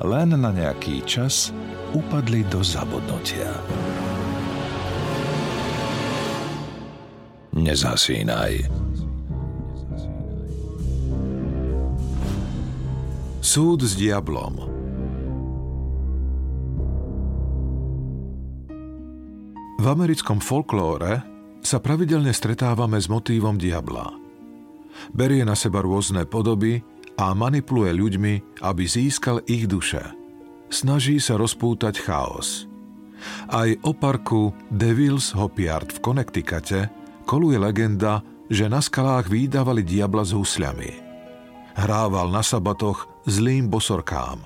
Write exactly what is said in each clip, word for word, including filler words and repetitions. Len na nejaký čas upadli do zabudnutia. Nezhasínaj. Súd s diablom. V americkom folklóre sa pravidelne stretávame s motívom diabla. Berie na seba rôzne podoby a manipuluje ľuďmi, aby získal ich duše. Snaží sa rozpútať chaos. Aj o parku Devil's Hopyard v Connecticute koluje legenda, že na skalách vydávali diabla s husľami. Hrával na sabatoch zlým bosorkám.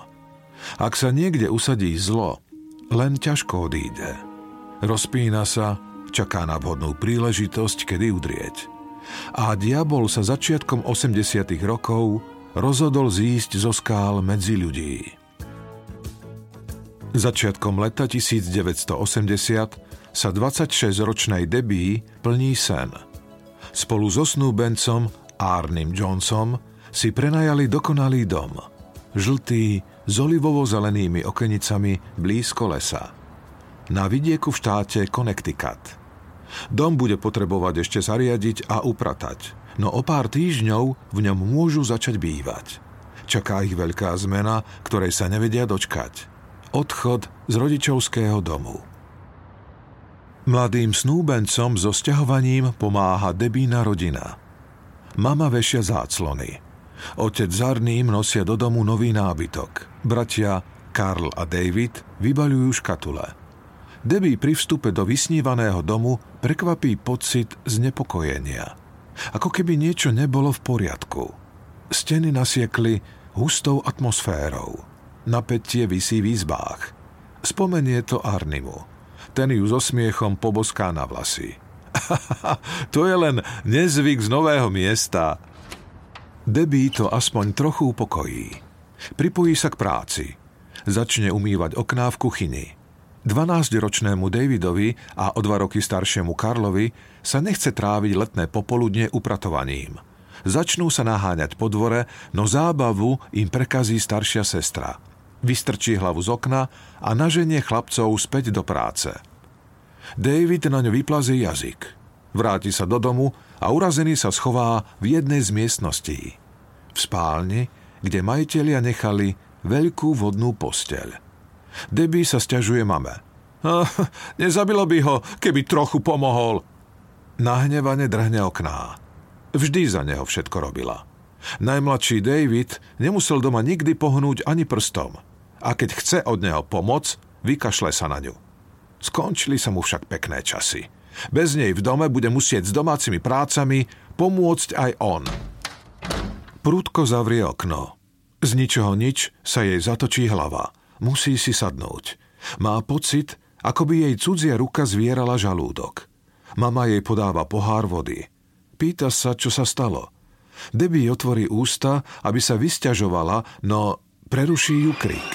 Ak sa niekde usadí zlo, len ťažko odíde. Rozpína sa, čaká na vhodnú príležitosť, kedy udrieť. A diabol sa začiatkom osemdesiatych rokov rozhodol zísť zo skál medzi ľudí. Začiatkom leta devätnásť osemdesiat sa dvadsaťšesťročnej Debbie plní sen. Spolu so snúbencom Arnem Johnsonom si prenajali dokonalý dom, žltý s olivovo-zelenými okenicami blízko lesa, na vidieku v štáte Connecticut. Dom bude potrebovať ešte zariadiť a upratať, no o pár týždňov v ňom môžu začať bývať. Čaká ich veľká zmena, ktorej sa nevedia dočkať. Odchod z rodičovského domu. Mladým snúbencom so sťahovaním pomáha Debína rodina. Mama vešia záclony. Otec s Arným nosia do domu nový nábytok. Bratia Karl a David vybaľujú škatule. Debbie pri vstupe do vysnívaného domu prekvapí pocit znepokojenia. Ako keby niečo nebolo v poriadku. Steny nasiekli hustou atmosférou. Napätie visí v izbách. Spomenie to Arnimu. Ten ju so smiechom poboská na vlasy. To je len nezvyk z nového miesta. Debbie to aspoň trochu upokojí. Pripojí sa k práci. Začne umývať okná v kuchyni. dvanásťročnému Davidovi a o dva roky staršiemu Karlovi sa nechce tráviť letné popoludne upratovaním. Začnú sa naháňať po dvore, no zábavu im prekazí staršia sestra. Vystrčí hlavu z okna a naženie chlapcov späť do práce. David na ňu vyplazí jazyk. Vráti sa do domu a urazený sa schová v jednej z miestností. V spálni, kde majitelia nechali veľkú vodnú posteľ. Debbie sa sťažuje mame. Ah, nezabilo by ho, keby trochu pomohol. Nahnevane drhne okná. Vždy za neho všetko robila. Najmladší David nemusel doma nikdy pohnúť ani prstom. A keď chce od neho pomoc, vykašle sa na ňu. Skončili sa mu však pekné časy. Bez nej v dome bude musieť s domácimi prácami pomôcť aj on. Prúdko zavrie okno. Z ničoho nič sa jej zatočí hlava. Musí si sadnúť. Má pocit, ako by jej cudzia ruka zvierala žalúdok. Mama jej podáva pohár vody. Pýta sa, čo sa stalo. Debbie otvorí ústa, aby sa vysťažovala, no preruší ju krik.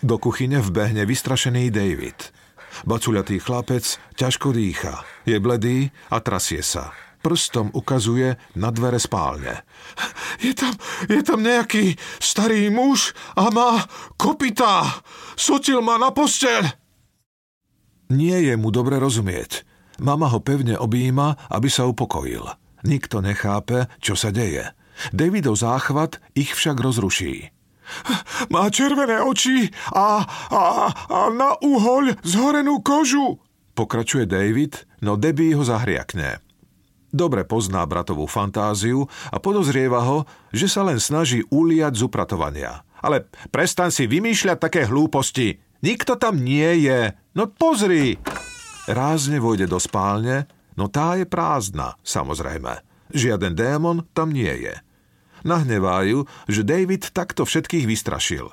Do kuchyne vbehne vystrašený David. Bacuľatý chlapec ťažko dýcha. Je bledý a trasie sa. Prstom ukazuje na dvere spálne. Je tam, je tam nejaký starý muž a má kopytá. Sotil ma na posteľ. Nie je mu dobre rozumieť. Mama ho pevne objíma, aby sa upokojil. Nikto nechápe, čo sa deje. Davidov záchvat ich však rozruší. Má červené oči a, a, a na uhoľ zhorenú kožu, pokračuje David, no Debbie ho zahriakne. Dobre pozná bratovú fantáziu a podozrieva ho, že sa len snaží uliať z upratovania. Ale prestaň si vymýšľať také hlúposti. Nikto tam nie je. No pozri. Rázne vojde do spálne, no tá je prázdna, samozrejme. Žiaden démon tam nie je. Nahnevajú, že David takto všetkých vystrašil.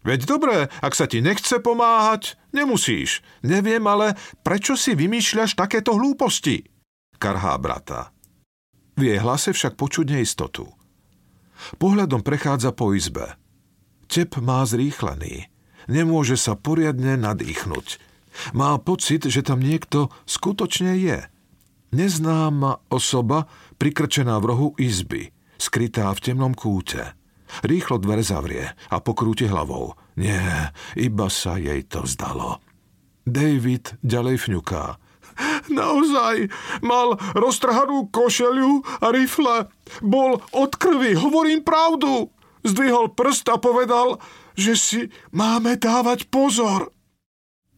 Veď dobre, ak sa ti nechce pomáhať, nemusíš. Neviem, ale prečo si vymýšľaš takéto hlúposti? Karhá brata. V jej hlase však počuť neistotu. Pohľadom prechádza po izbe. Tep má zrýchlený. Nemôže sa poriadne nadýchnuť. Má pocit, že tam niekto skutočne je. Neznáma osoba, prikrčená v rohu izby, skrytá v temnom kúte. Rýchlo dvere zavrie a pokrúti hlavou. Nie, iba sa jej to zdalo. David ďalej fňuká. Naozaj, mal roztrhanú košeľu a rifle. Bol od krvi, hovorím pravdu. Zdvihol prst a povedal, že si máme dávať pozor.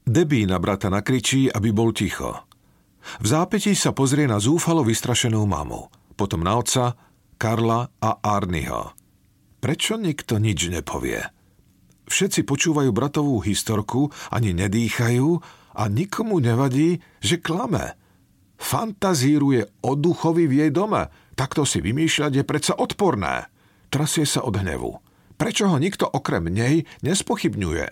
Debbie na brata nakričí, aby bol ticho. V zápätí sa pozrie na zúfalo vystrašenú mamu, potom na otca, Karla a Arneho. Prečo nikto nič nepovie? Všetci počúvajú bratovú historku, ani nedýchajú a nikomu nevadí, že klame. Fantazíruje o duchovi v jej dome. Takto si vymýšľať je predsa odporné. Trasie sa od hnevu. Prečo ho nikto okrem nej nespochybňuje?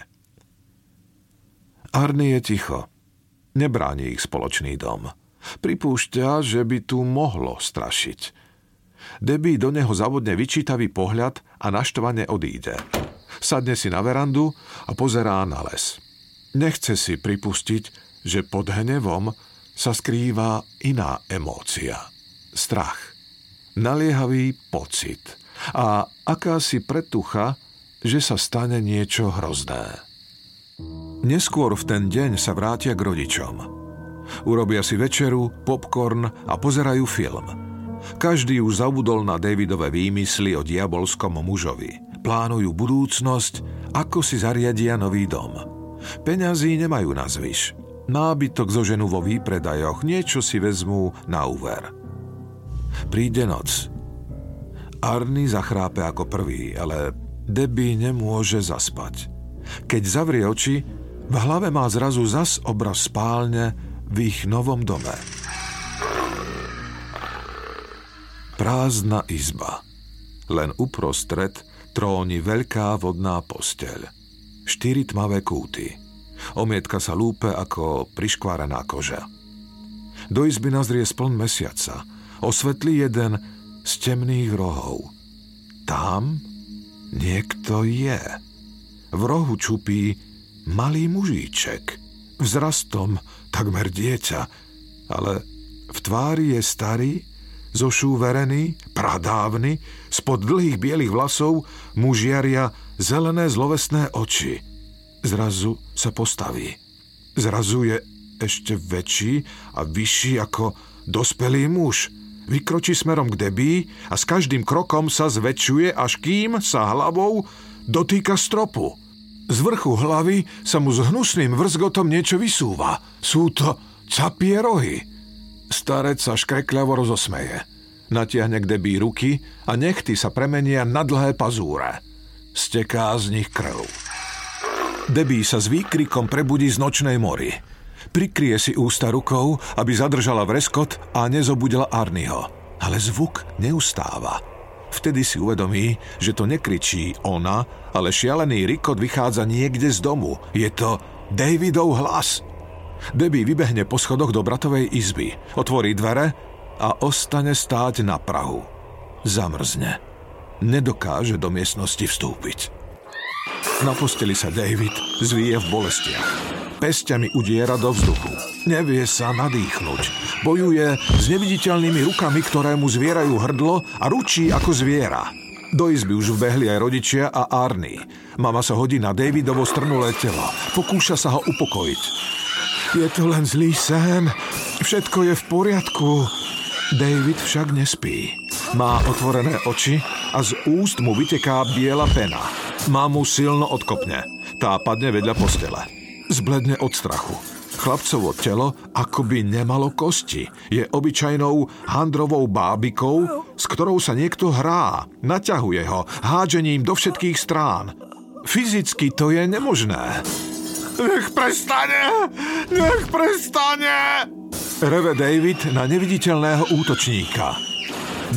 Arne je ticho. Nebráni ich spoločný dom. Pripúšťa, že by tu mohlo strašiť. Debbie do neho zavodne vyčítavý pohľad a naštvane odíde. Sadne si na verandu a pozerá na les. Nechce si pripustiť, že pod hnevom sa skrýva iná emócia. Strach. Naliehavý pocit. A akási pretucha, že sa stane niečo hrozné. Neskôr v ten deň sa vrátia k rodičom. Urobia si večeru, popcorn a pozerajú film. Každý už zabudol na Davidové výmysly o diabolskom mužovi. Plánujú budúcnosť, ako si zariadia nový dom. Peňazí nemajú nazvyš. Nábytok zoženú vo výpredajoch, niečo si vezmú na úver. Príde noc. Arne zachrápe ako prvý, ale Debbie nemôže zaspať. Keď zavrie oči, v hlave má zrazu zas obraz spálne v ich novom dome. Prázdna izba. Len uprostred tróni veľká vodná posteľ. Štyri tmavé kúty. Omietka sa lúpe ako priškvárená koža. Do izby nazrie spln mesiaca. Osvetlí jeden z temných rohov. Tam niekto je. V rohu čupí malý mužíček. Vzrastom takmer dieťa, ale v tvári je starý, zošúverený, pradávny, spod dlhých bielých vlasov mu žiaria zelené zlovesné oči. Zrazu sa postaví. Zrazu je ešte väčší a vyšší ako dospelý muž. Vykročí smerom k Debbie a s každým krokom sa zväčšuje, až kým sa hlavou dotýka stropu. Z vrchu hlavy sa mu s hnusným vrzgotom niečo vysúva. Sú to capie rohy. Starec sa škrekľavo rozosmeje. Natiahne k Debbie ruky a nechty sa premenia na dlhé pazúre. Steká z nich krv. Debbie sa s výkrikom prebudí z nočnej mory. Prikrie si ústa rukou, aby zadržala vreskot a nezobudila Arneho. Ale zvuk neustáva. Vtedy si uvedomí, že to nekričí ona, ale šialený rikot vychádza niekde z domu. Je to Davidov hlas. Debbie vybehne po schodoch do bratovej izby, otvorí dvere a ostane stáť na prahu. Zamrzne. Nedokáže do miestnosti vstúpiť. Na posteli sa David zvíje v bolestiach. Pesťami udiera do vzduchu. Nevie sa nadýchnuť. Bojuje s neviditeľnými rukami, ktoré mu zvierajú hrdlo a ručí ako zviera. Do izby už vbehli aj rodičia a Arne. Mama sa hodí na Davidovo strnulé telo. Pokúša sa ho upokojiť. Je to len zlý sen. Všetko je v poriadku. David však nespí. Má otvorené oči a z úst mu vyteká biela pena. Mamu silno odkopne. Tá padne vedľa postele. Zbledne od strachu. Chlapcovo telo akoby nemalo kosti. Je obyčajnou handrovou bábikou, s ktorou sa niekto hrá. Naťahuje ho hádžením do všetkých strán. Fyzicky to je nemožné. Nech prestane! Nech prestane! Reve David na neviditeľného útočníka.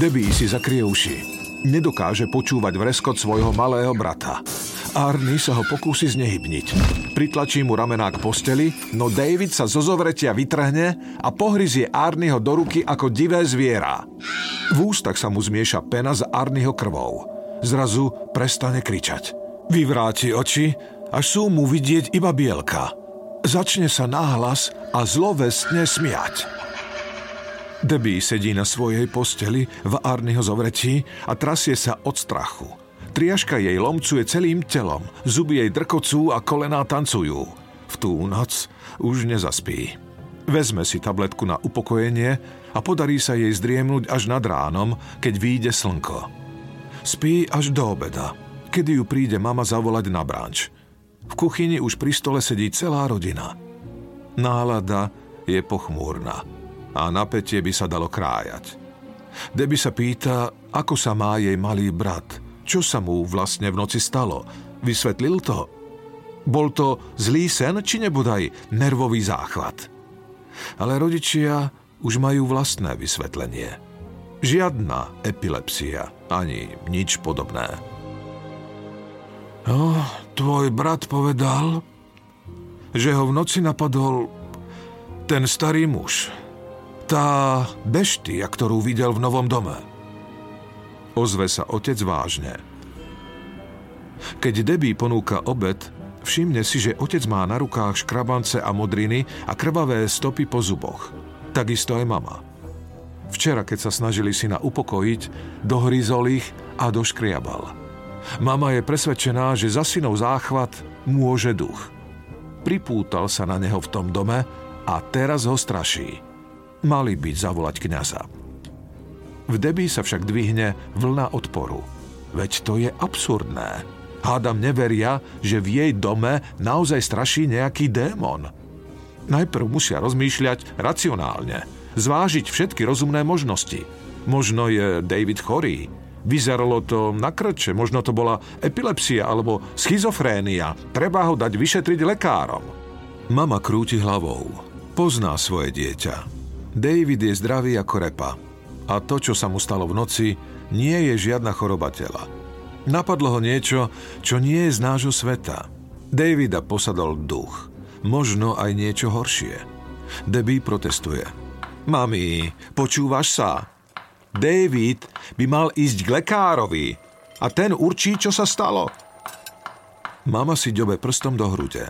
Debbie si zakrie uši. Nedokáže počúvať vreskot svojho malého brata. Arne sa ho pokúsi znehybniť. Pritlačí mu ramená k posteli, no David sa zo zovretia vytrhne a pohryzie Arneho do ruky ako divé zviera. V ústach sa mu zmieša pena s Arneho krvou. Zrazu prestane kričať. Vyvráti oči, až sú mu vidieť iba bielka. Začne sa nahlas a zlovestne smiať. Debbie sedí na svojej posteli v Arneho zovretí a trasie sa od strachu. Triaška jej lomcuje celým telom, zuby jej drkocú a kolená tancujú. V tú noc už nezaspí. Vezme si tabletku na upokojenie a podarí sa jej zdriemnúť až nad ránom, keď vyjde slnko. Spí až do obeda, kedy ju príde mama zavolať na bránč. V kuchyni už pri stole sedí celá rodina. Nálada je pochmúrna a napätie by sa dalo krájať. Debbie sa pýta, ako sa má jej malý brat, čo sa mu vlastne v noci stalo. Vysvetlil to? Bol to zlý sen, či nebodaj nervový záchvat? Ale rodičia už majú vlastné vysvetlenie. Žiadna epilepsia, ani nič podobné. No, tvoj brat povedal, že ho v noci napadol ten starý muž. Tá beštia, ktorú videl v novom dome. Ozve sa otec vážne. Keď Debbie ponúka obed, všimne si, že otec má na rukách škrabance a modriny a krvavé stopy po zuboch. Takisto aj mama. Včera, keď sa snažili syna upokojiť, dohryzol ich a doškriabal. Mama je presvedčená, že za synov záchvat môže duch. Pripútal sa na neho v tom dome a teraz ho straší. Mali byť zavolať kňaza. V Debbie sa však dvihne vlna odporu. Veď to je absurdné. Hádam neveria, že v jej dome naozaj straší nejaký démon. Najprv musia rozmýšľať racionálne, zvážiť všetky rozumné možnosti. Možno je David chorý. Vyzeralo to na krče, možno to bola epilepsia alebo schizofrénia. Treba ho dať vyšetriť lekárom. Mama krúti hlavou. Pozná svoje dieťa. David je zdravý ako repa a to, čo sa mu stalo v noci, nie je žiadna choroba tela. Napadlo ho niečo, čo nie je z nášho sveta. Davida posadol duch, možno aj niečo horšie. Debbie protestuje. Mami, počúvaš sa? David by mal ísť k lekárovi a ten určí, čo sa stalo. Mama si ďobe prstom do hrude.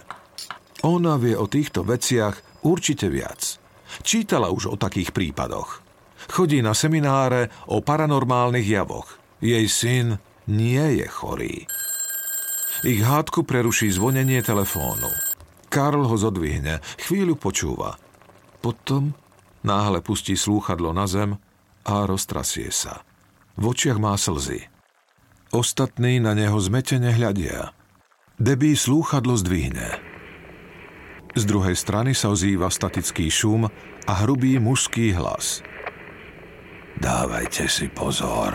Ona vie o týchto veciach určite viac. Čítala už o takých prípadoch. Chodí na semináre o paranormálnych javoch. Jej syn nie je chorý. Ich hádku preruší zvonenie telefónu. Karl ho zodvihne, chvíľu počúva. Potom náhle pustí slúchadlo na zem a roztrasie sa. V očiach má slzy. Ostatní na neho zmätene hľadia. Debbie slúchadlo zdvihne. Z druhej strany sa ozýva statický šum a hrubý mužský hlas. Dávajte si pozor.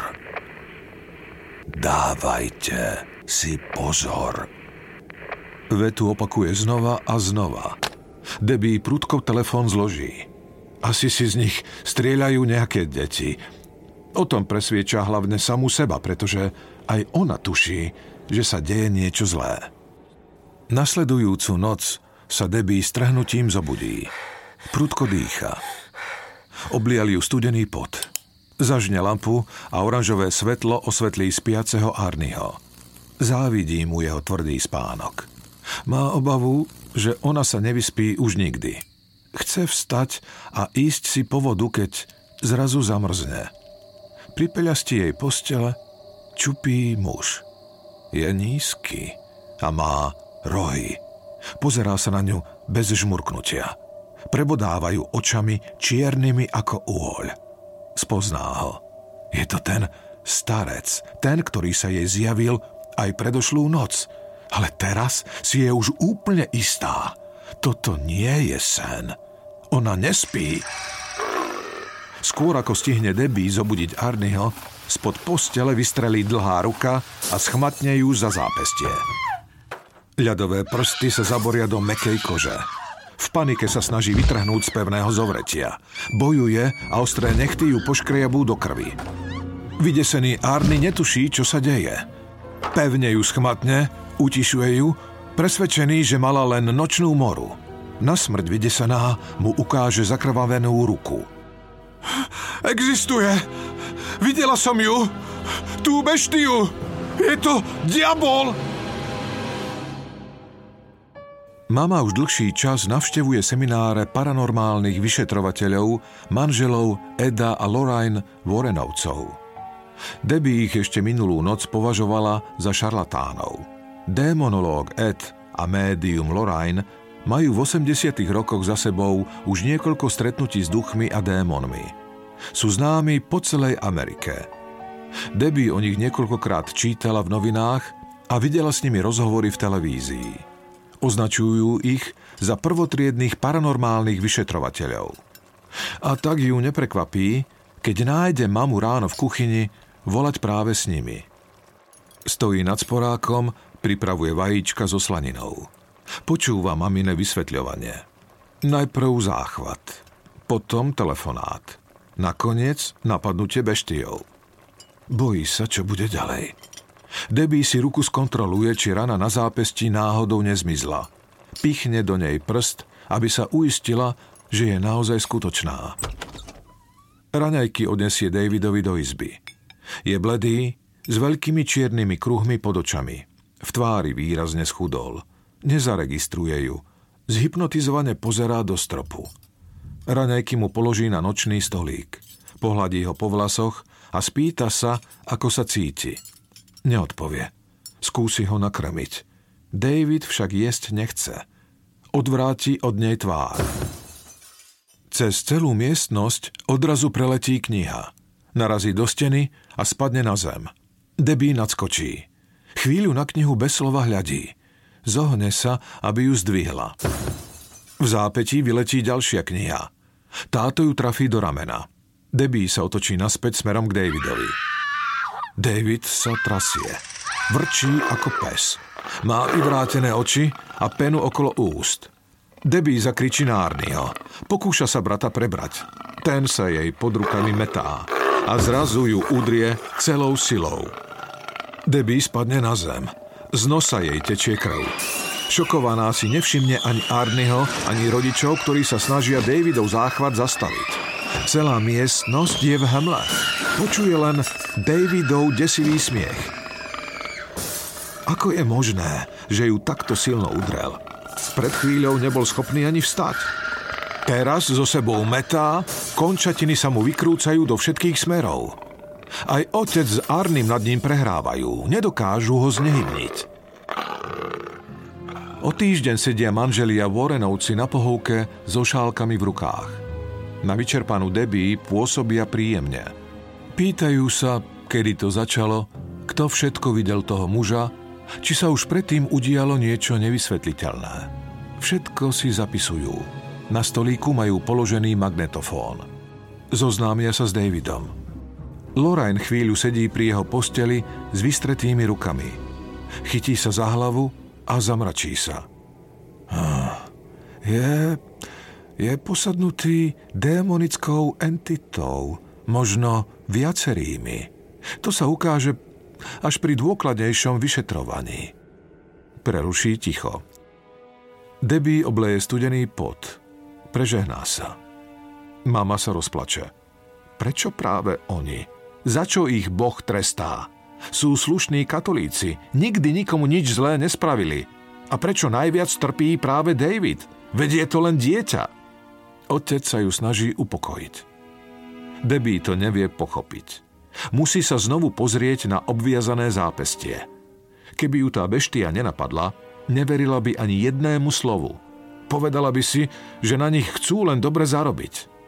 Dávajte si pozor. Vetu opakuje znova a znova. Debbie prudko telefón zloží. Asi si z nich strieľajú nejaké deti. O tom presvieča hlavne samú seba, pretože aj ona tuší, že sa deje niečo zlé. Nasledujúcu noc sa Debbie strhnutím zobudí. Prudko dýcha. Oblial ju studený pot. Zažne lampu a oranžové svetlo osvetlí spiaceho Arneho. Závidí mu jeho tvrdý spánok. Má obavu, že ona sa nevyspí už nikdy. Chce vstať a ísť si po vodu, keď zrazu zamrzne. Pri peľasti jej postele čupí muž. Je nízky a má rohy. Pozerá sa na ňu bez žmurknutia. Prebodávajú očami čiernymi ako uhol. Spozná ho. Je to ten starec, ten, ktorý sa jej zjavil aj predošlú noc. Ale teraz si je už úplne istá. Toto nie je sen. Ona nespí. Skôr ako stihne Debbie zobudiť Arneho, spod postele vystrelí dlhá ruka a schmatne ju za zápestie. Ľadové prsty sa zaboria do mäkkej kože. V panike sa snaží vytrhnúť z pevného zovretia. Bojuje a ostré nechty ju poškriabú do krvi. Vydesený Arne netuší, čo sa deje. Pevne ju schmatne Utišuje ju, presvedčený, že mala len nočnú moru. Nasmrť vydesená mu ukáže zakrvavenú ruku. Existuje! Videla som ju! Tú beštiu! Je to diabol! Mama už dlhší čas navštevuje semináre paranormálnych vyšetrovateľov, manželov Eda a Lorraine Warrenovcov. Debbie ich ešte minulú noc považovala za šarlatánov. Démonológ Ed a médium Lorraine majú v osemdesiatych rokoch za sebou už niekoľko stretnutí s duchmi a démonmi. Sú známi po celej Amerike. Debbie o nich niekoľkokrát čítala v novinách a videla s nimi rozhovory v televízii. Označujú ich za prvotriednych paranormálnych vyšetrovateľov. A tak ju neprekvapí, keď nájde mamu ráno v kuchyni volať práve s nimi. Stojí nad sporákom, pripravuje vajíčka so slaninou. Počúva mamine vysvetľovanie. Najprv záchvat, potom telefonát. Nakoniec napadnutie beštiou. Bojí sa, čo bude ďalej. Debbie si ruku skontroluje, či rana na zápestí náhodou nezmizla. Pichne do nej prst, aby sa uistila, že je naozaj skutočná. Raňajky odnesie Davidovi do izby. Je bledý, s veľkými čiernymi kruhmi pod očami. V tvári výrazne schudol. Nezaregistruje ju. Zhypnotizovane pozerá do stropu. Raňajky mu položí na nočný stolík. Pohladí ho po vlasoch a spýta sa, ako sa cíti. Neodpovie. Skúsi ho nakrmiť. David však jesť nechce. Odvráti od nej tvár. Cez celú miestnosť odrazu preletí kniha. Narazí do steny a spadne na zem. Debbie nadskočí. Chvíľu na knihu bez slova hľadí. Zohne sa, aby ju zdvihla. V zápätí vyletí ďalšia kniha. Táto ju trafí do ramena. Debbie sa otočí naspäť smerom k Davidovi. David sa trasie. Vrčí ako pes. Má vyvrátené oči a penu okolo úst. Debbie zakričí na Arneho. Pokúša sa brata prebrať. Ten sa jej pod rukami metá a zrazu ju udrie celou silou. Debbie spadne na zem. Z nosa jej tečie krv. Šokovaná si nevšimne ani Arneho, ani rodičov, ktorí sa snažia Davidov záchvat zastaviť. Celá miestnosť je v hmle. Počuje len Davidov desivý smiech. Ako je možné, že ju takto silno udrel? Pred chvíľou nebol schopný ani vstať. Teraz so sebou metá, končatiny sa mu vykrúcajú do všetkých smerov. Aj otec s Arnym nad ním prehrávajú, nedokážu ho znehybniť. O týždeň sedia manželia Warrenovci na pohovke so šálkami v rukách. Na vyčerpanú Debbie pôsobia príjemne. Pýtajú sa, kedy to začalo, kto všetko videl toho muža, či sa už predtým udialo niečo nevysvetliteľné. Všetko si zapisujú. Na stolíku majú položený magnetofón. Zoznámia sa s Davidom. Lorraine chvíľu sedí pri jeho posteli s vystretými rukami. Chytí sa za hlavu a zamračí sa. Je... Je posadnutý démonickou entitou, možno viacerými. To sa ukáže až pri dôkladnejšom vyšetrovaní. Preruší ticho. Debbie obleje studený pot. Prežehná sa. Mama sa rozplače. Prečo práve oni? Za čo ich Boh trestá? Sú slušní katolíci. Nikdy nikomu nič zlé nespravili. A prečo najviac trpí práve David? Veď je to len dieťa. Otec sa ju snaží upokojiť. Debbie to nevie pochopiť. Musí sa znovu pozrieť na obviazané zápestie. Keby ju tá beštia nenapadla, neverila by ani jednému slovu. Povedala by si, že na nich chcú len dobre zarobiť.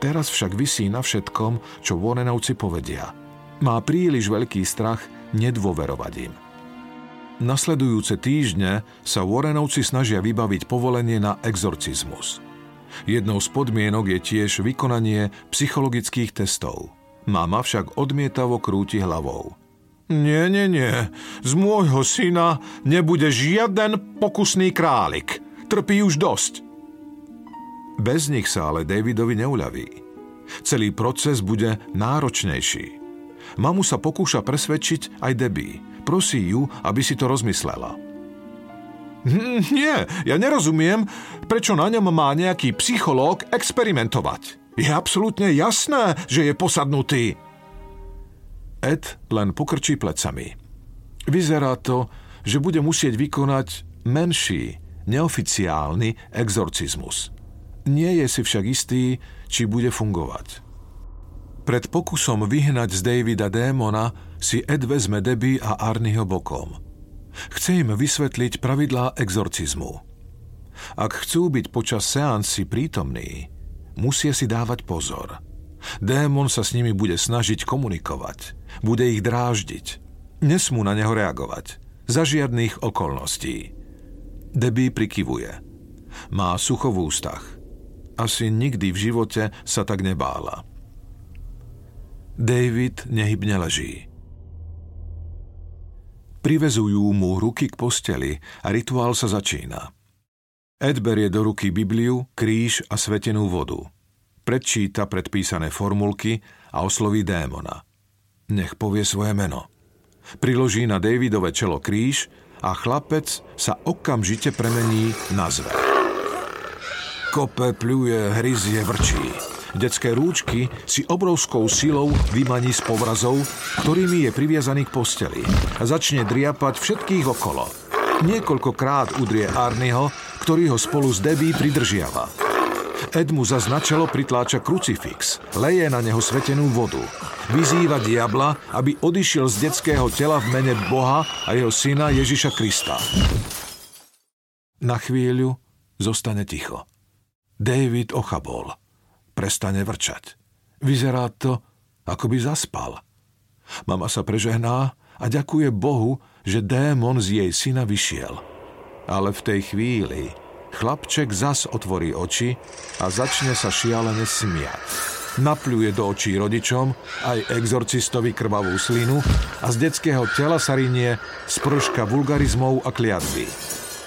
Teraz však visí na všetkom, čo Warrenovci povedia. Má príliš veľký strach nedôverovať im. Nasledujúce týždne sa Warrenovci snažia vybaviť povolenie na exorcizmus. Jednou z podmienok je tiež vykonanie psychologických testov. Mama však odmietavo krúti hlavou. Nie, nie, nie. Z môjho syna nebude žiaden pokusný králik. Trpí už dosť. Bez nich sa ale Davidovi neuľaví. Celý proces bude náročnejší. Mamu sa pokúša presvedčiť aj Debbie. Prosí ju, aby si to rozmyslela. Hm, nie, ja nerozumiem, prečo na ňom má nejaký psychológ experimentovať. Je absolútne jasné, že je posadnutý. Ed len pokrčí plecami. Vyzerá to, že bude musieť vykonať menší, neoficiálny exorcizmus. Nie je si však istý, či bude fungovať. Pred pokusom vyhnať z Davida démona si Ed vezme Debbie a Arneho bokom. Chce im vysvetliť pravidlá exorcizmu. Ak chcú byť počas seansy prítomní, musia si dávať pozor. Démon sa s nimi bude snažiť komunikovať. Bude ich dráždiť. Nesmú na neho reagovať. Za žiadnych okolností. Debbie prikyvuje. Má sucho v ústach. Asi nikdy v živote sa tak nebála. David nehybne leží. Privezujú mu ruky k posteli a rituál sa začína. Ed berie do ruky Bibliu, kríž a svetenú vodu. Predčíta predpísané formulky a osloví démona. Nech povie svoje meno. Priloží na Davidove čelo kríž a chlapec sa okamžite premení na zver. Kope, pľuje, hryzie, vrčí. Detské rúčky si obrovskou silou vymaní z povrazov, ktorými je priviazaný k posteli a začne driapať všetkých okolo. Niekoľkokrát udrie Arneho, ktorý ho spolu s Debbie pridržiava. Ed mu zas na čelo pritláča krucifix, leje na neho svetenú vodu. Vyzýva diabla, aby odišiel z detského tela v mene Boha a jeho syna Ježiša Krista. Na chvíľu zostane ticho. David ochabol. Prestane vrčať. Vyzerá to, ako by zaspal. Mama sa prežehná a ďakuje Bohu, že démon z jej syna vyšiel. Ale v tej chvíli chlapček zas otvorí oči a začne sa šialene smiať. Napľuje do očí rodičom aj exorcistovi krvavú slinu a z detského tela sa rinie sprška vulgarizmov a kliatby.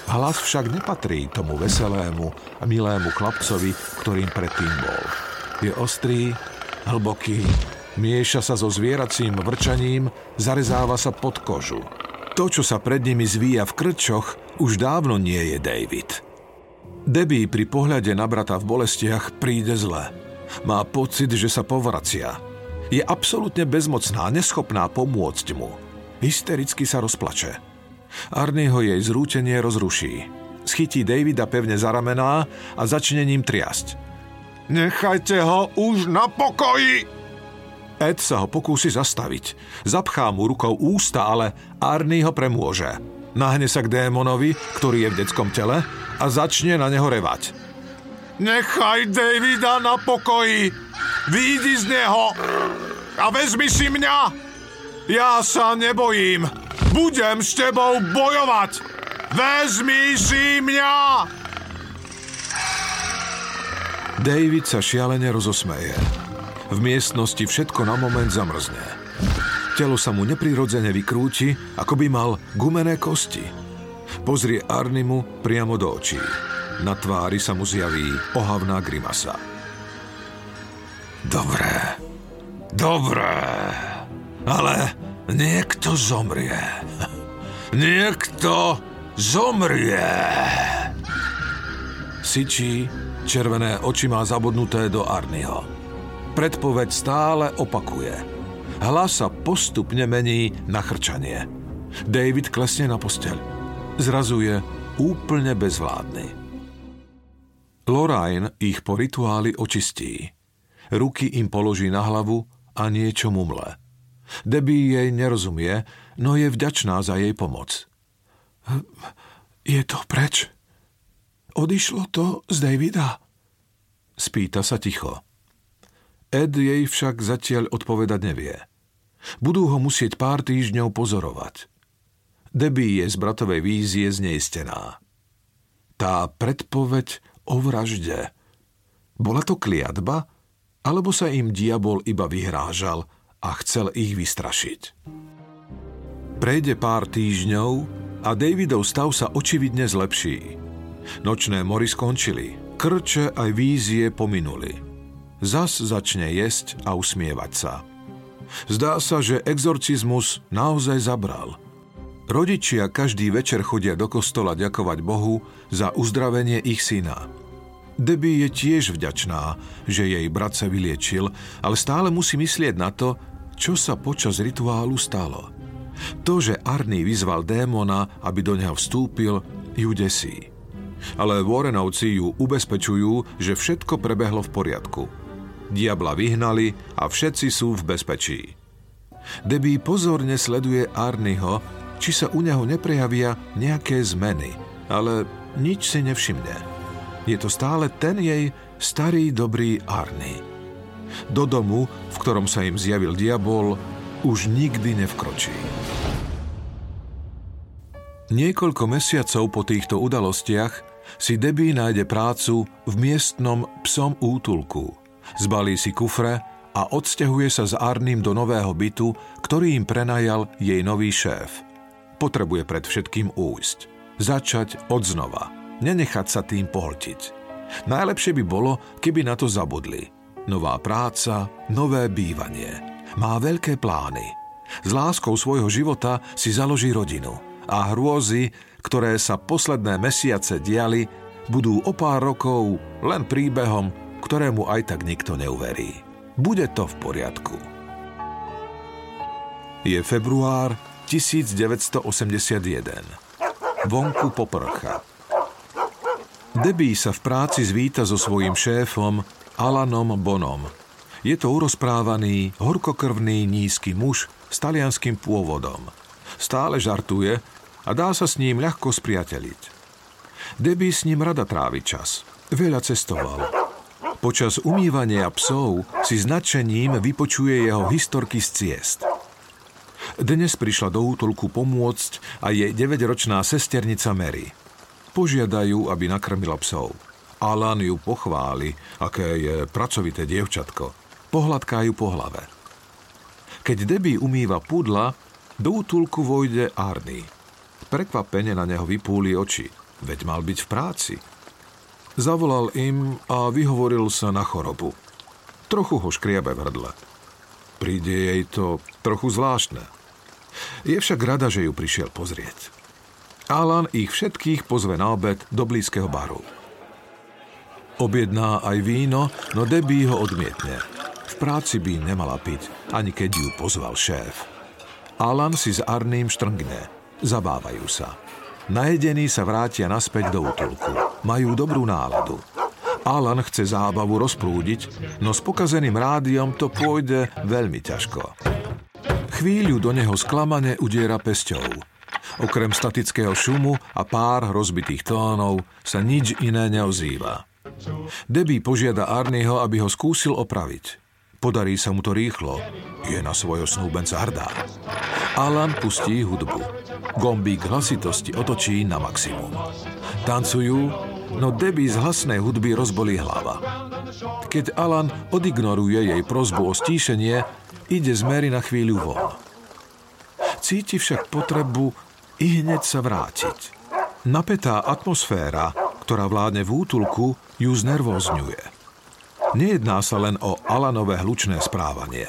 Hlas však nepatrí tomu veselému a milému chlapcovi, ktorým predtým bol. Je ostrý, hlboký, mieša sa so zvieracím vrčaním, zarezáva sa pod kožu. To, čo sa pred nimi zvíja v krčoch, už dávno nie je David. Debbie pri pohľade na brata v bolestiach príde zle. Má pocit, že sa povracia. Je absolútne bezmocná, neschopná pomôcť mu. Hystericky sa rozplače. Arne ho jej zrútenie rozruší. Schytí Davida pevne za ramená a začne ním triasť. Nechajte ho už na pokoji! Ed sa ho pokúsi zastaviť. Zapchá mu rukou ústa, ale Arne ho premôže. Nahne sa k démonovi, ktorý je v detskom tele, a začne na neho revať. Nechaj Davida na pokoji! Vyjdi z neho a vezmi si mňa! Ja sa nebojím! Budem s tebou bojovať! Vezmi si mňa! David sa šialene rozosmeje. V miestnosti všetko na moment zamrzne. Telo sa mu neprirodzene vykrúti, ako by mal gumené kosti. Pozrie Arnemu priamo do očí. Na tvári sa mu zjaví ohavná grimasa. Dobré. Dobré. Ale... Niekto zomrie. Niekto zomrie. Syčí, červené oči má zabodnuté do Arneho. Predpoveď stále opakuje. Hlas sa postupne mení na chrčanie. David klesne na posteľ. Zrazu je úplne bezvládny. Lorraine ich po rituáli očistí. Ruky im položí na hlavu a niečo mumle. Debbie jej nerozumie, no je vďačná za jej pomoc. Je to preč? Odišlo to z Davida? Spýta sa ticho. Ed jej však zatiaľ odpovedať nevie. Budú ho musieť pár týždňov pozorovať. Debbie je z bratovej vízie zneistená. Tá predpoveď o vražde. Bola to kliatba, alebo sa im diabol iba vyhrážal a chcel ich vystrašiť. Prejde pár týždňov a Davidov stav sa očividne zlepší. Nočné mory skončili, krče aj vízie pominuli. Zas začne jesť a usmievať sa. Zdá sa, že exorcizmus naozaj zabral. Rodičia každý večer chodia do kostola ďakovať Bohu za uzdravenie ich syna. Debbie je tiež vďačná, že jej brat sa vyliečil, ale stále musí myslieť na to, čo sa počas rituálu stalo. To, že Arne vyzval démona, aby do neho vstúpil, ju desí. Ale Warrenovci ju ubezpečujú, že všetko prebehlo v poriadku. Diabla vyhnali a všetci sú v bezpečí. Debbie pozorne sleduje Arneho, či sa u neho neprejavia nejaké zmeny, ale nič si nevšimne. Je to stále ten jej starý dobrý Arne. Do domu, v ktorom sa im zjavil diabol, už nikdy nevkročí. Niekoľko mesiacov po týchto udalostiach si Debbie nájde prácu v miestnom psom útulku. Zbalí si kufre a odsťahuje sa s Arnim do nového bytu, ktorý im prenajal jej nový šéf. Potrebuje pred všetkým újsť. Začať odznova. Nenechať sa tým pohltiť. Najlepšie by bolo, keby na to zabudli. Nová práca, nové bývanie. Má veľké plány. S láskou svojho života si založí rodinu. A hrôzy, ktoré sa posledné mesiace diali, budú o pár rokov len príbehom, ktorému aj tak nikto neuverí. Bude to v poriadku. Je február devätnásťstoosemdesiatjeden. Vonku poprcha. Debbie sa v práci zvíta so svojím šéfom Alanom Bonom. Je to urozprávaný, horkokrvný, nízky muž s talianským pôvodom. Stále žartuje a dá sa s ním ľahko spriateliť. Debbie s ním rada trávi čas. Veľa cestoval. Počas umývania psov si s nadšením vypočuje jeho historky z ciest. Dnes prišla do útulku pomôcť a jej deväťročná sesternica Mary. Požiadajú, aby nakrmila psov. Alan ju pochváli, aké je pracovité dievčatko. Pohľadká ju po hlave. Keď Debbie umýva pudla, do útulku vojde Arne. Prekvapene na neho vypúli oči, veď mal byť v práci. Zavolal im a vyhovoril sa na chorobu. Trochu ho škriabe v hrdle. Príde jej to trochu zvláštne. Je však rada, že ju prišiel pozrieť. Alan ich všetkých pozve na obed do blízkeho baru. Objedná aj víno, no Debbie ho odmietne. V práci by nemala piť, ani keď ju pozval šéf. Alan si s Arným štrngne. Zabávajú sa. Najedení sa vrátia naspäť do útulku. Majú dobrú náladu. Alan chce zábavu rozprúdiť, no s pokazeným rádiom to pôjde veľmi ťažko. Chvíľu do neho sklamane udiera pesťou. Okrem statického šumu a pár rozbitých tónov sa nič iné neozýva. Debbie požiada Arneho, aby ho skúsil opraviť. Podarí sa mu to rýchlo. Je na svojho snúbenca hrdá. Alan pustí hudbu. Gombík hlasitosti otočí na maximum. Tancujú, no Debbie z hlasnej hudby rozbolí hlava. Keď Alan odignoruje jej prosbu o stíšenie, ide z Mary na chvíľu von. Cíti však potrebu ihneď sa vrátiť. Napätá atmosféra, ktorá vládne v útulku, ju znervózňuje. Nejedná sa len o Alanové hlučné správanie.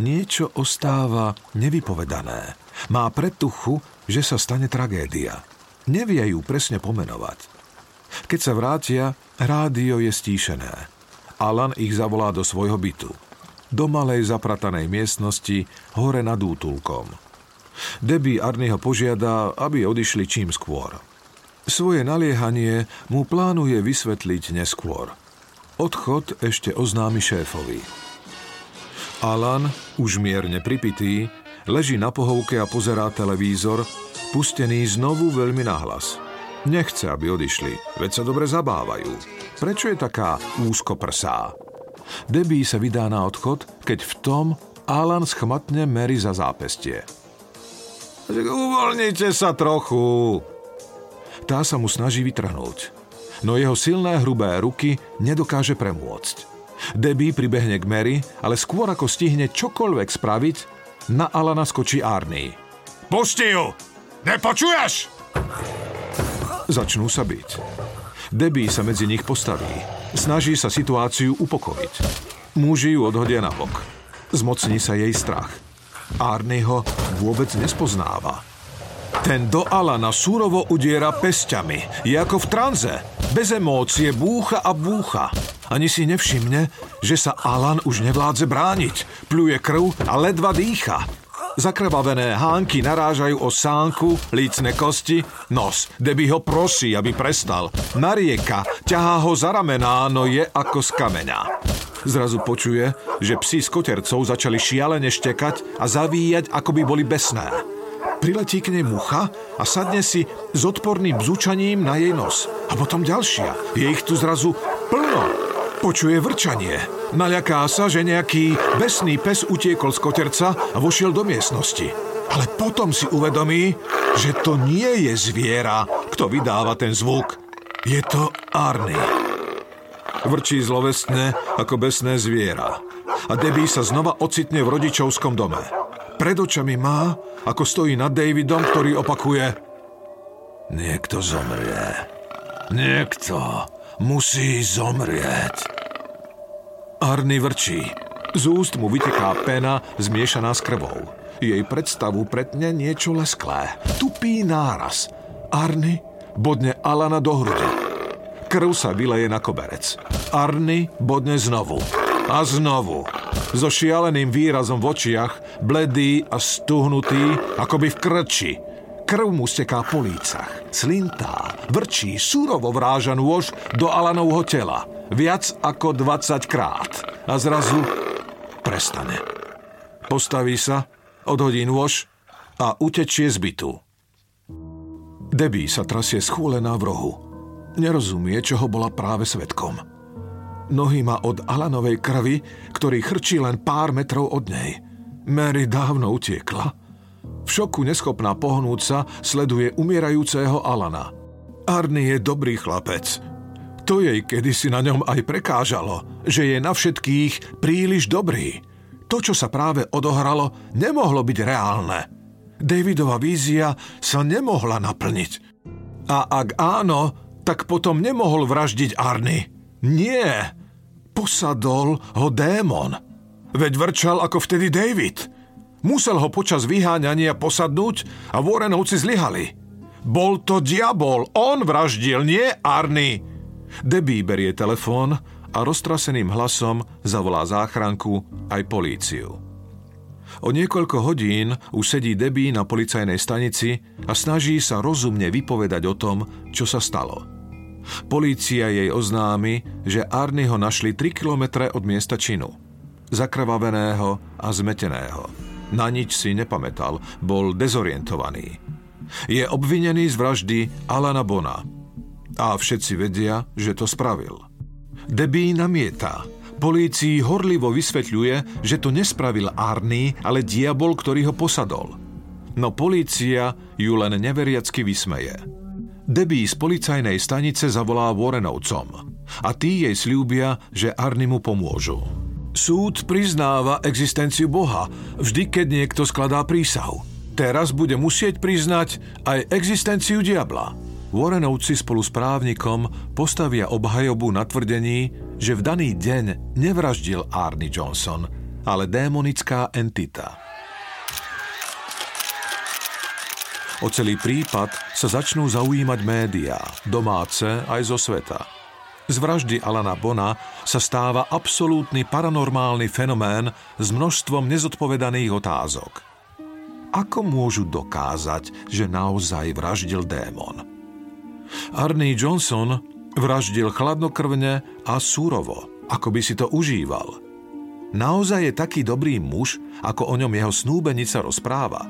Niečo ostáva nevypovedané. Má predtuchu, že sa stane tragédia. Nevie ju presne pomenovať. Keď sa vrátia, rádio je stíšené. Alan ich zavolá do svojho bytu. Do malej zapratanej miestnosti, hore nad útulkom. Debbie Arneho požiada, aby odišli čím skôr. Svoje naliehanie mu plánuje vysvetliť neskôr. Odchod ešte oznámi šéfovi. Alan, už mierne pripitý, leží na pohovke a pozerá televízor, pustený znovu veľmi nahlas. Nechce, aby odišli, veď sa dobre zabávajú. Prečo je taká úzkoprsá? Debbie sa vydá na odchod, keď v tom Alan schmatne Mary za zápestie. Uvoľnite sa trochu! Tá sa mu snaží vytrhnúť. No jeho silné hrubé ruky nedokáže premôcť. Debbie pribehne k Mary, ale skôr ako stihne čokoľvek spraviť, na Alana skočí Arne. Pusti ju! Nepočuješ? Začnú sa biť. Debbie sa medzi nich postaví. Snaží sa situáciu upokojiť. Muži ju odhodia nabok. Zmocní sa jej strach. Arne ho vôbec nespoznáva. Ten do Alana surovo udiera pesťami. Je ako v tranze. Bez emócie búcha a búcha. Ani si nevšimne, že sa Alan už nevládze brániť. Pluje krv a ledva dýcha. Zakrvavené hánky narážajú o sánku, lícne kosti, nos. Debbie ho prosí, aby prestal. Narieka, ťahá ho za ramená, no je ako z kameňa. Zrazu počuje, že psi s kotercov začali šialene štekať a zavíjať, ako by boli besné. Priletí k nej mucha a sadne si s odporným bzučaním na jej nos. A potom ďalšia. Je ich tu zrazu plno. Počuje vrčanie. Naľaká sa, že nejaký besný pes utiekol z koterca a vošiel do miestnosti. Ale potom si uvedomí, že to nie je zviera, kto vydáva ten zvuk. Je to Arne. Vrčí zlovestne ako besné zviera. A Debbie sa znova ocitne v rodičovskom dome. Pred očami má, ako stojí nad Davidom, ktorý opakuje: Niekto zomrie. Niekto musí zomrieť. Arne vrčí. Z úst mu vyteká pena zmiešaná s krvou. Jej predstavu pretne niečo lesklé. Tupý náraz. Arne bodne Alana do hrude. Krv sa vyleje na koberec. Arne bodne znovu. A znovu. So šialeným výrazom v očiach, bledý a stuhnutý, akoby v krči. Krv mu steká po lícach. Slintá, vrčí, súrovo vráža nôž do Alanovho tela. Viac ako dvadsaťkrát. A zrazu prestane. Postaví sa, odhodí nôž a utečie z bytu. Debbie sa trasie schúlená v rohu. Nerozumie, čoho bola práve svedkom. Nohy má od Alanovej krvi, ktorý chrčí len pár metrov od nej. Mary dávno utiekla. V šoku neschopná pohnúť sa sleduje umierajúceho Alana. Arne je dobrý chlapec. To jej kedysi na ňom aj prekážalo, že je na všetkých príliš dobrý. To, čo sa práve odohralo, nemohlo byť reálne. Davidova vízia sa nemohla naplniť. A ak áno, tak potom nemohol vraždiť Arne. Nie, posadol ho démon. Veď vrčal ako vtedy David. Musel ho počas vyháňania posadnúť a Warrenovci zlyhali. Bol to diabol, on vraždil, nie Arne. Debbie berie telefón a roztraseným hlasom zavolá záchranku aj políciu. O niekoľko hodín už sedí Debbie na policajnej stanici a snaží sa rozumne vypovedať o tom, čo sa stalo. Polícia jej oznámi, že Arne ho našli tri kilometre od miesta činu. Zakrvaveného a zmeteného. Na nič si nepamätal, bol dezorientovaný. Je obvinený z vraždy Alana Bona. A všetci vedia, že to spravil. Debbie namieta. Polícii horlivo vysvetľuje, že to nespravil Arne, ale diabol, ktorý ho posadol. No polícia ju len neveriacky vysmeje. Debbie z policajnej stanice zavolá Warrenovcom. A tí jej sľúbia, že Arne mu pomôžu. Súd priznáva existenciu Boha, vždy keď niekto skladá prísahu. Teraz bude musieť priznať aj existenciu diabla. Warrenovci spolu s právnikom postavia obhajobu na tvrdení, že v daný deň nevraždil Arne Johnson, ale démonická entita. O celý prípad sa začnú zaujímať médiá, domáce aj zo sveta. Z vraždy Alana Bona sa stáva absolútny paranormálny fenomén s množstvom nezodpovedaných otázok. Ako môžu dokázať, že naozaj vraždil démon? Arne Johnson vraždil chladnokrvne a súrovo, ako by si to užíval. Naozaj je taký dobrý muž, ako o ňom jeho snúbenica rozpráva.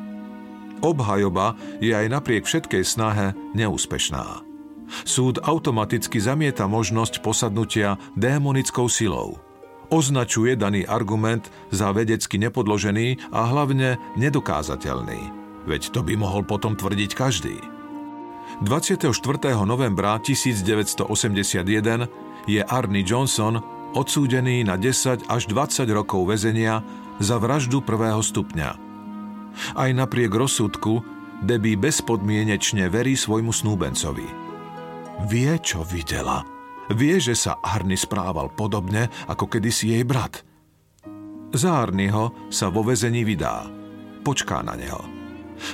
Obhajoba je aj napriek všetkej snahe neúspešná. Súd automaticky zamieta možnosť posadnutia démonickou silou. Označuje daný argument za vedecky nepodložený a hlavne nedokázateľný. Veď to by mohol potom tvrdiť každý. dvadsiateho štvrtého novembra tisícdeväťstoosemdesiatjeden je Arne Johnson odsúdený na desať až dvadsať rokov väzenia za vraždu prvého stupňa. Aj napriek rozsudku Debbie bezpodmienečne verí svojmu snúbencovi. Vie, čo videla. Vie, že sa Arne správal podobne ako kedysi jej brat. Za Arneho sa vo väzení vydá. Počká na neho.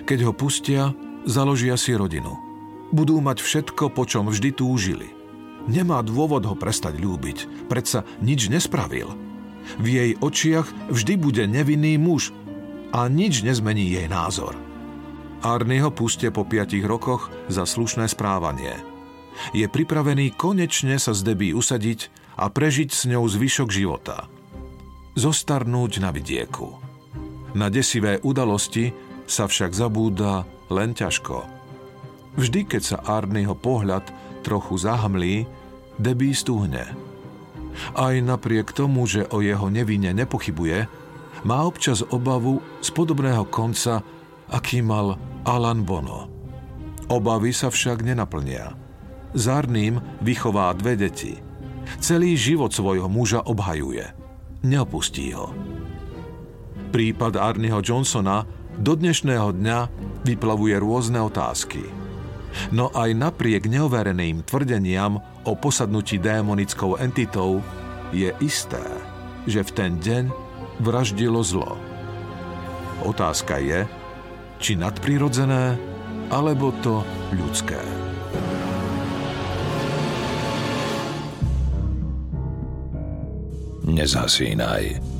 Keď ho pustia, Založia si rodinu. Budú mať všetko, po čom vždy túžili. Nemá dôvod ho prestať ľúbiť, predsa nič nespravil. V jej očiach vždy bude nevinný muž a nič nezmení jej názor. Arne ho pustia po piatich rokoch za slušné správanie. Je pripravený konečne sa s Debbie usadiť a prežiť s ňou zvyšok života. Zostarnúť na vidieku. Na desivé udalosti sa však zabúda len ťažko. Vždy, keď sa Arneho pohľad trochu zahmlí, Debbie stuhne. Aj napriek tomu, že o jeho nevine nepochybuje, má občas obavu z podobného konca, aký mal Alan Bono. Obavy sa však nenaplnia. Za Arným vychová dve deti. Celý život svojho muža obhajuje. Neopustí ho. Prípad Arneho Johnsona do dnešného dňa vyplavuje rôzne otázky. No aj napriek neovereným tvrdeniam o posadnutí démonickou entitou je isté, že v ten deň vraždilo zlo. Otázka je, či nadprirodzené, alebo to ľudské. Nezhasínaj.